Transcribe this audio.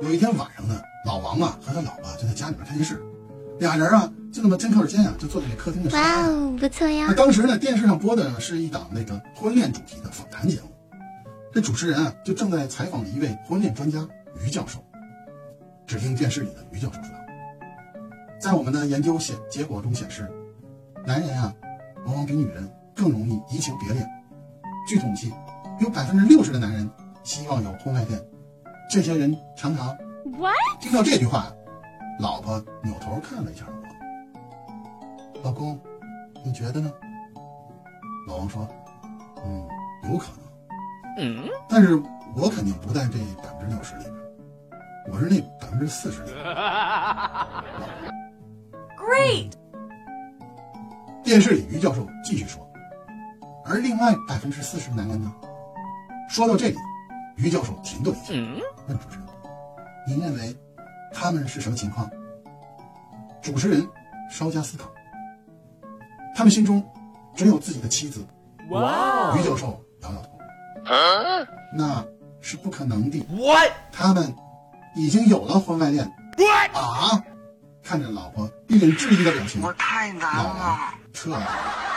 有一天晚上呢，老王啊和他老婆就在家里面看电视，俩人啊就那么肩靠着肩啊，就坐在那客厅的沙发。哇哦，不错呀！那当时呢，电视上播的是一档那个婚恋主题的访谈节目，这主持人啊就正在采访一位婚恋专家于教授。只听电视里的于教授说道：“在我们的研究结果中显示，男人啊往往比女人更容易移情别恋。据统计，有60%的男人希望有婚外恋。”这些人常常 What? 听到这句话，老婆扭头看了一下我，老公，你觉得呢？老王说，有可能，但是我肯定不在这60%里边，我是那40%里边。Great！电视里于教授继续说，而另外40%男人呢？说到这里，于教授停顿一下，问主持人：“您认为他们是什么情况？”主持人稍加思考，他们心中只有自己的妻子。哇！于教授摇摇头，那是不可能的。What？ 他们已经有了婚外恋。What？ 啊！看着老婆一脸质疑的表情，我太难了，老王撤了。